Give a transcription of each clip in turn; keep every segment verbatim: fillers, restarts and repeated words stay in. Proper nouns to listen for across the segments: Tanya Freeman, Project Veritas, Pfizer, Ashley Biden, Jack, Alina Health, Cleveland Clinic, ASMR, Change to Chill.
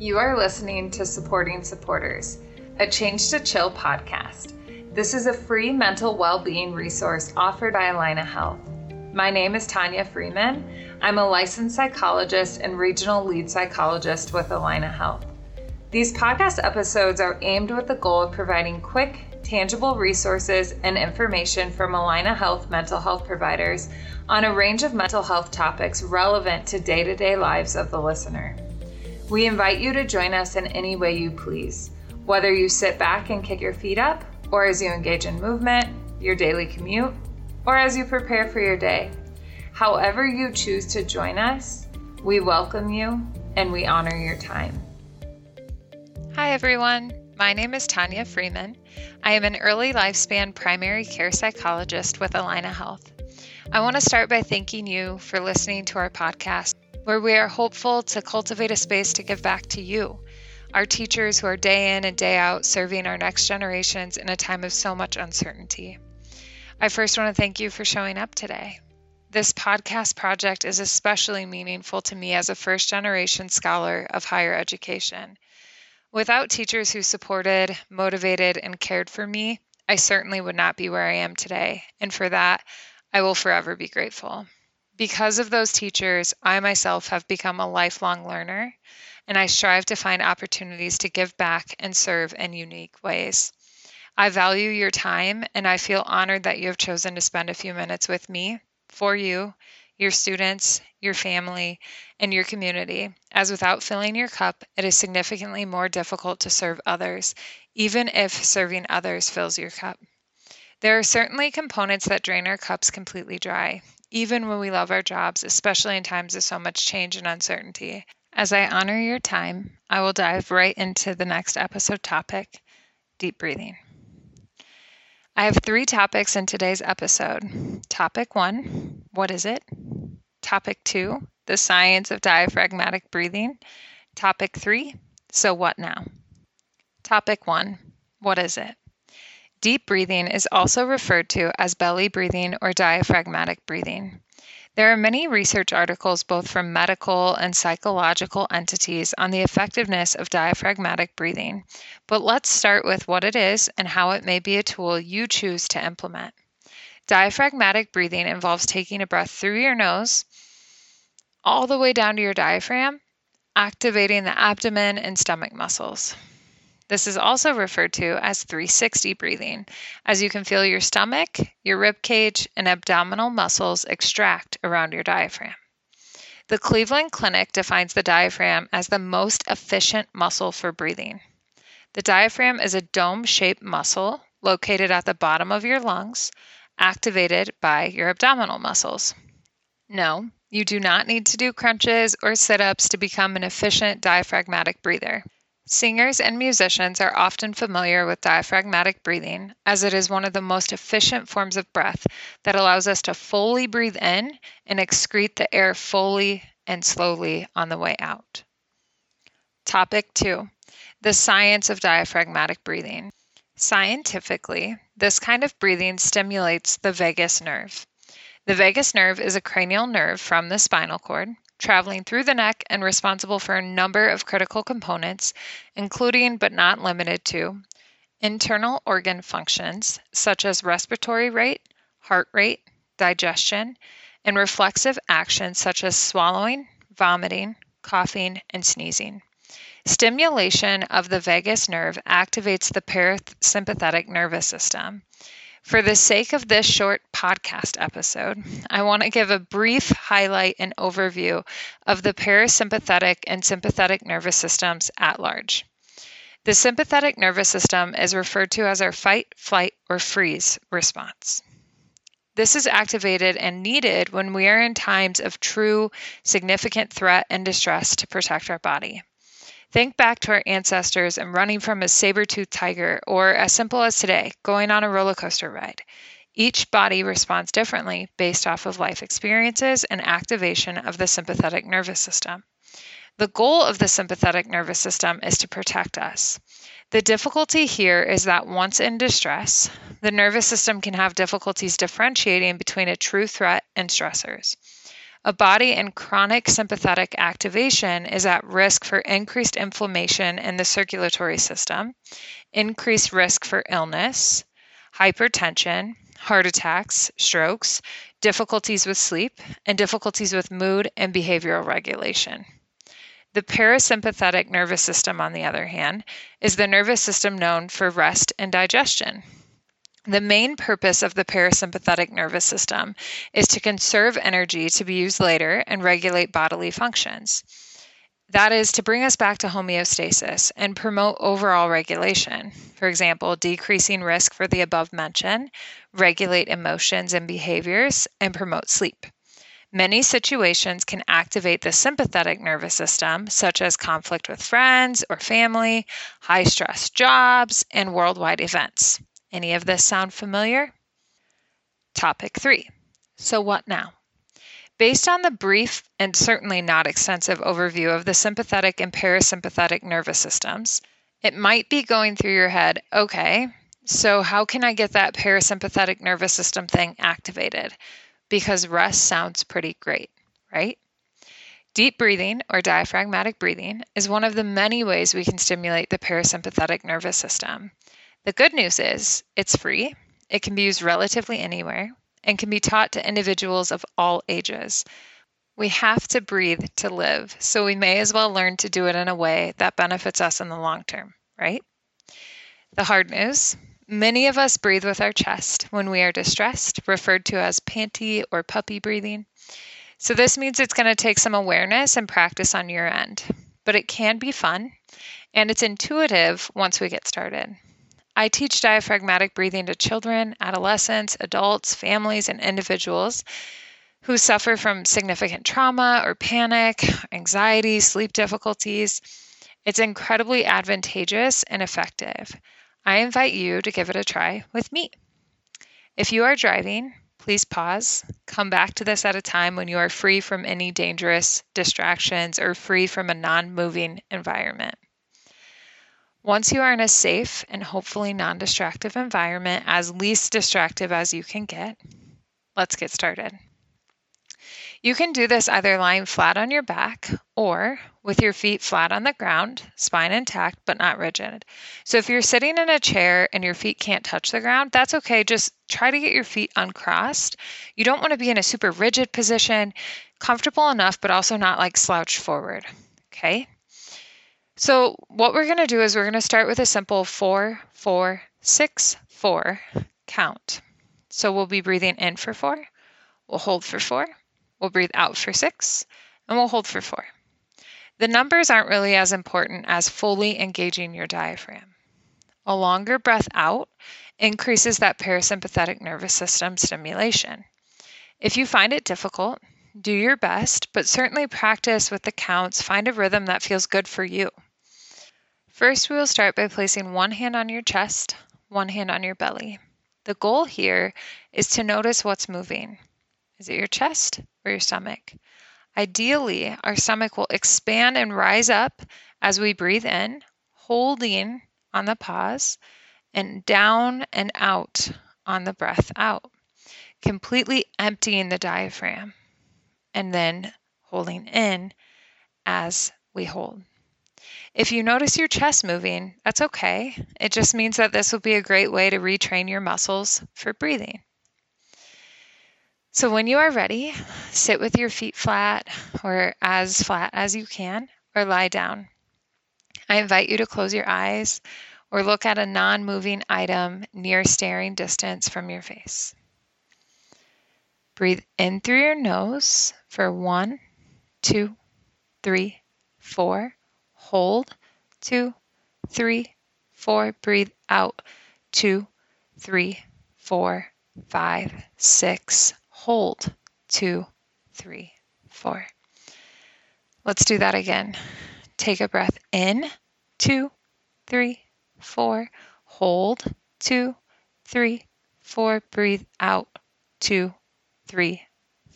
You are listening to Supporting Supporters, a Change to Chill podcast. This is a free mental well-being resource offered by Alina Health. My name is Tanya Freeman. I'm a licensed psychologist and regional lead psychologist with Alina Health. These podcast episodes are aimed with the goal of providing quick, tangible resources and information from Alina Health mental health providers on a range of mental health topics relevant to day-to-day lives of the listener. We invite you to join us in any way you please, whether you sit back and kick your feet up, or as you engage in movement, your daily commute, or as you prepare for your day. However you choose to join us, we welcome you and we honor your time. Hi everyone, my name is Tanya Freeman. I am an early lifespan primary care psychologist with Alina Health. I want to start by thanking you for listening to our podcast, where we are hopeful to cultivate a space to give back to you, our teachers who are day in and day out serving our next generations in a time of so much uncertainty. I first want to thank you for showing up today. This podcast project is especially meaningful to me as a first-generation scholar of higher education. Without teachers who supported, motivated, and cared for me, I certainly would not be where I am today, and for that, I will forever be grateful. Because of those teachers, I myself have become a lifelong learner, and I strive to find opportunities to give back and serve in unique ways. I value your time, and I feel honored that you have chosen to spend a few minutes with me, for you, your students, your family, and your community, as without filling your cup, it is significantly more difficult to serve others, even if serving others fills your cup. There are certainly components that drain our cups completely dry, even when we love our jobs, especially in times of so much change and uncertainty. As I honor your time, I will dive right into the next episode topic, deep breathing. I have three topics in today's episode. Topic one, what is it? Topic two, the science of diaphragmatic breathing. Topic three, so what now? Topic one, what is it? Deep breathing is also referred to as belly breathing or diaphragmatic breathing. There are many research articles both from medical and psychological entities on the effectiveness of diaphragmatic breathing, but let's start with what it is and how it may be a tool you choose to implement. Diaphragmatic breathing involves taking a breath through your nose, all the way down to your diaphragm, activating the abdomen and stomach muscles. This is also referred to as three sixty breathing, as you can feel your stomach, your rib cage, and abdominal muscles extract around your diaphragm. The Cleveland Clinic defines the diaphragm as the most efficient muscle for breathing. The diaphragm is a dome-shaped muscle located at the bottom of your lungs, activated by your abdominal muscles. No, you do not need to do crunches or sit-ups to become an efficient diaphragmatic breather. Singers and musicians are often familiar with diaphragmatic breathing, as it is one of the most efficient forms of breath that allows us to fully breathe in and excrete the air fully and slowly on the way out. Topic two, the science of diaphragmatic breathing. Scientifically, this kind of breathing stimulates the vagus nerve. The vagus nerve is a cranial nerve from the spinal cord, traveling through the neck and responsible for a number of critical components, including but not limited to internal organ functions such as respiratory rate, heart rate, digestion, and reflexive actions such as swallowing, vomiting, coughing, and sneezing. Stimulation of the vagus nerve activates the parasympathetic nervous system. For the sake of this short podcast episode, I want to give a brief highlight and overview of the parasympathetic and sympathetic nervous systems at large. The sympathetic nervous system is referred to as our fight, flight, or freeze response. This is activated and needed when we are in times of true, significant threat and distress to protect our body. Think back to our ancestors and running from a saber-toothed tiger, or as simple as today, going on a roller coaster ride. Each body responds differently based off of life experiences and activation of the sympathetic nervous system. The goal of the sympathetic nervous system is to protect us. The difficulty here is that once in distress, the nervous system can have difficulties differentiating between a true threat and stressors. A body in chronic sympathetic activation is at risk for increased inflammation in the circulatory system, increased risk for illness, hypertension, heart attacks, strokes, difficulties with sleep, and difficulties with mood and behavioral regulation. The parasympathetic nervous system, on the other hand, is the nervous system known for rest and digestion. The main purpose of the parasympathetic nervous system is to conserve energy to be used later and regulate bodily functions. That is to bring us back to homeostasis and promote overall regulation. For example, decreasing risk for the above mentioned, regulate emotions and behaviors, and promote sleep. Many situations can activate the sympathetic nervous system, such as conflict with friends or family, high-stress jobs, and worldwide events. Any of this sound familiar? Topic three. So what now? Based on the brief and certainly not extensive overview of the sympathetic and parasympathetic nervous systems, it might be going through your head, okay, so how can I get that parasympathetic nervous system thing activated? Because rest sounds pretty great, right? Deep breathing or diaphragmatic breathing is one of the many ways we can stimulate the parasympathetic nervous system. The good news is it's free, it can be used relatively anywhere, and can be taught to individuals of all ages. We have to breathe to live, so we may as well learn to do it in a way that benefits us in the long term, right? The hard news, many of us breathe with our chest when we are distressed, referred to as panty or puppy breathing. So this means it's going to take some awareness and practice on your end, but it can be fun, and it's intuitive once we get started. I teach diaphragmatic breathing to children, adolescents, adults, families, and individuals who suffer from significant trauma or panic, anxiety, sleep difficulties. It's incredibly advantageous and effective. I invite you to give it a try with me. If you are driving, please pause, come back to this at a time when you are free from any dangerous distractions or free from a non-moving environment. Once you are in a safe and hopefully non-distractive environment, as least distractive as you can get, let's get started. You can do this either lying flat on your back or with your feet flat on the ground, spine intact but not rigid. So if you're sitting in a chair and your feet can't touch the ground, that's okay. Just try to get your feet uncrossed. You don't want to be in a super rigid position, comfortable enough but also not like slouched forward, okay? So what we're going to do is we're going to start with a simple four, four, six, four count. So we'll be breathing in for four, we'll hold for four, we'll breathe out for six, and we'll hold for four. The numbers aren't really as important as fully engaging your diaphragm. A longer breath out increases that parasympathetic nervous system stimulation. If you find it difficult, do your best, but certainly practice with the counts. Find a rhythm that feels good for you. First, we will start by placing one hand on your chest, one hand on your belly. The goal here is to notice what's moving. Is it your chest or your stomach? Ideally, our stomach will expand and rise up as we breathe in, holding on the pause, and down and out on the breath out, completely emptying the diaphragm, and then holding in as we hold. If you notice your chest moving, that's okay. It just means that this will be a great way to retrain your muscles for breathing. So when you are ready, sit with your feet flat or as flat as you can, or lie down. I invite you to close your eyes or look at a non-moving item near staring distance from your face. Breathe in through your nose for one, two, three, four. Hold, two, three, four. Breathe out, two, three, four, five, six. Hold, two, three, four. Let's do that again. Take a breath in, two, three, four. Hold, two, three, four. Breathe out, two, three,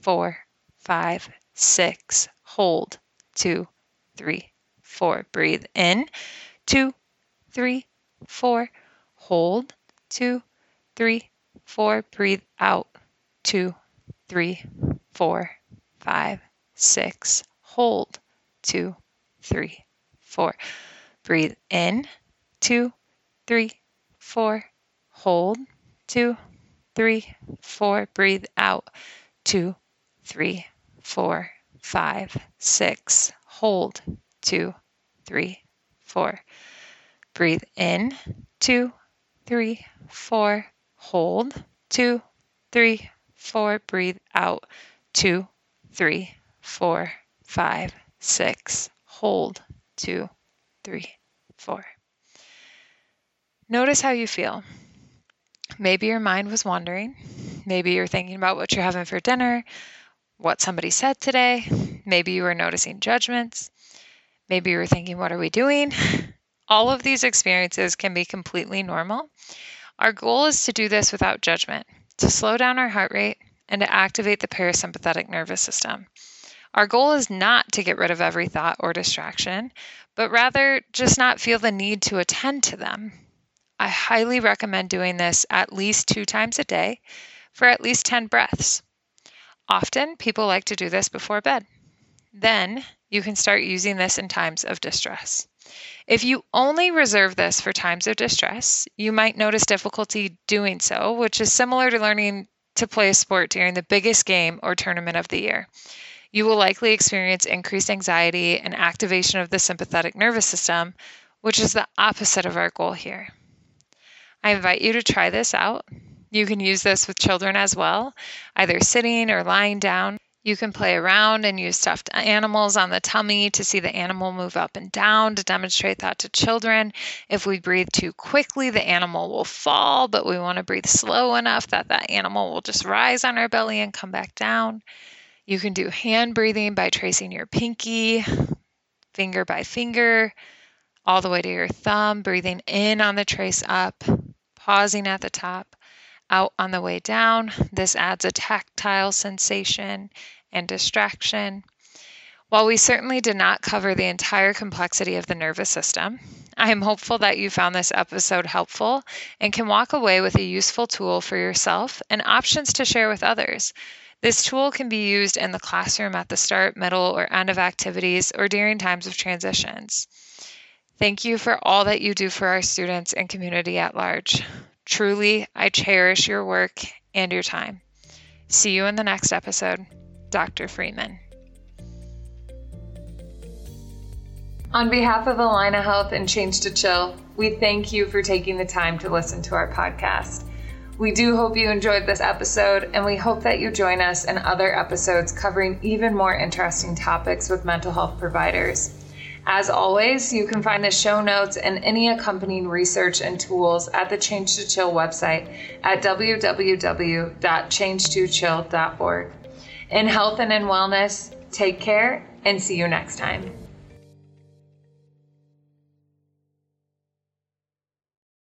four, five, six. Hold, two, three, four. Breathe in, two, three, four. Hold, two, three, four. Breathe out, two, three, four, five, six, hold, two, three, four. Breathe in, two, three, four, hold, two, three, four. Breathe out, two, three, four, five, six, hold, two, three, four. Breathe in, two, three, four, hold, two, three, four. Breathe out, two, three, four, five, six, hold, two, three, four. Notice how you feel. Maybe your mind was wandering. Maybe you're thinking about what you're having for dinner, what somebody said today. Maybe you were noticing judgments. Maybe you were thinking, what are we doing? All of these experiences can be completely normal. Our goal is to do this without judgment, to slow down our heart rate, and to activate the parasympathetic nervous system. Our goal is not to get rid of every thought or distraction, but rather just not feel the need to attend to them. I highly recommend doing this at least two times a day for at least ten breaths. Often, people like to do this before bed. Then, you can start using this in times of distress. If you only reserve this for times of distress, you might notice difficulty doing so, which is similar to learning to play a sport during the biggest game or tournament of the year. You will likely experience increased anxiety and activation of the sympathetic nervous system, which is the opposite of our goal here. I invite you to try this out. You can use this with children as well, either sitting or lying down. You can play around and use stuffed animals on the tummy to see the animal move up and down to demonstrate that to children. If we breathe too quickly, the animal will fall, but we want to breathe slow enough that that animal will just rise on our belly and come back down. You can do hand breathing by tracing your pinky, finger by finger, all the way to your thumb, breathing in on the trace up, pausing at the top, out on the way down. This adds a tactile sensation and distraction. While we certainly did not cover the entire complexity of the nervous system, I am hopeful that you found this episode helpful and can walk away with a useful tool for yourself and options to share with others. This tool can be used in the classroom at the start, middle, or end of activities or during times of transitions. Thank you for all that you do for our students and community at large. Truly, I cherish your work and your time. See you in the next episode. Doctor Freeman. On behalf of Alina Health and Change to Chill, we thank you for taking the time to listen to our podcast. We do hope you enjoyed this episode, and we hope that you join us in other episodes covering even more interesting topics with mental health providers. As always, you can find the show notes and any accompanying research and tools at the Change to Chill website at w w w dot change to chill dot org. In health and in wellness, take care and see you next time.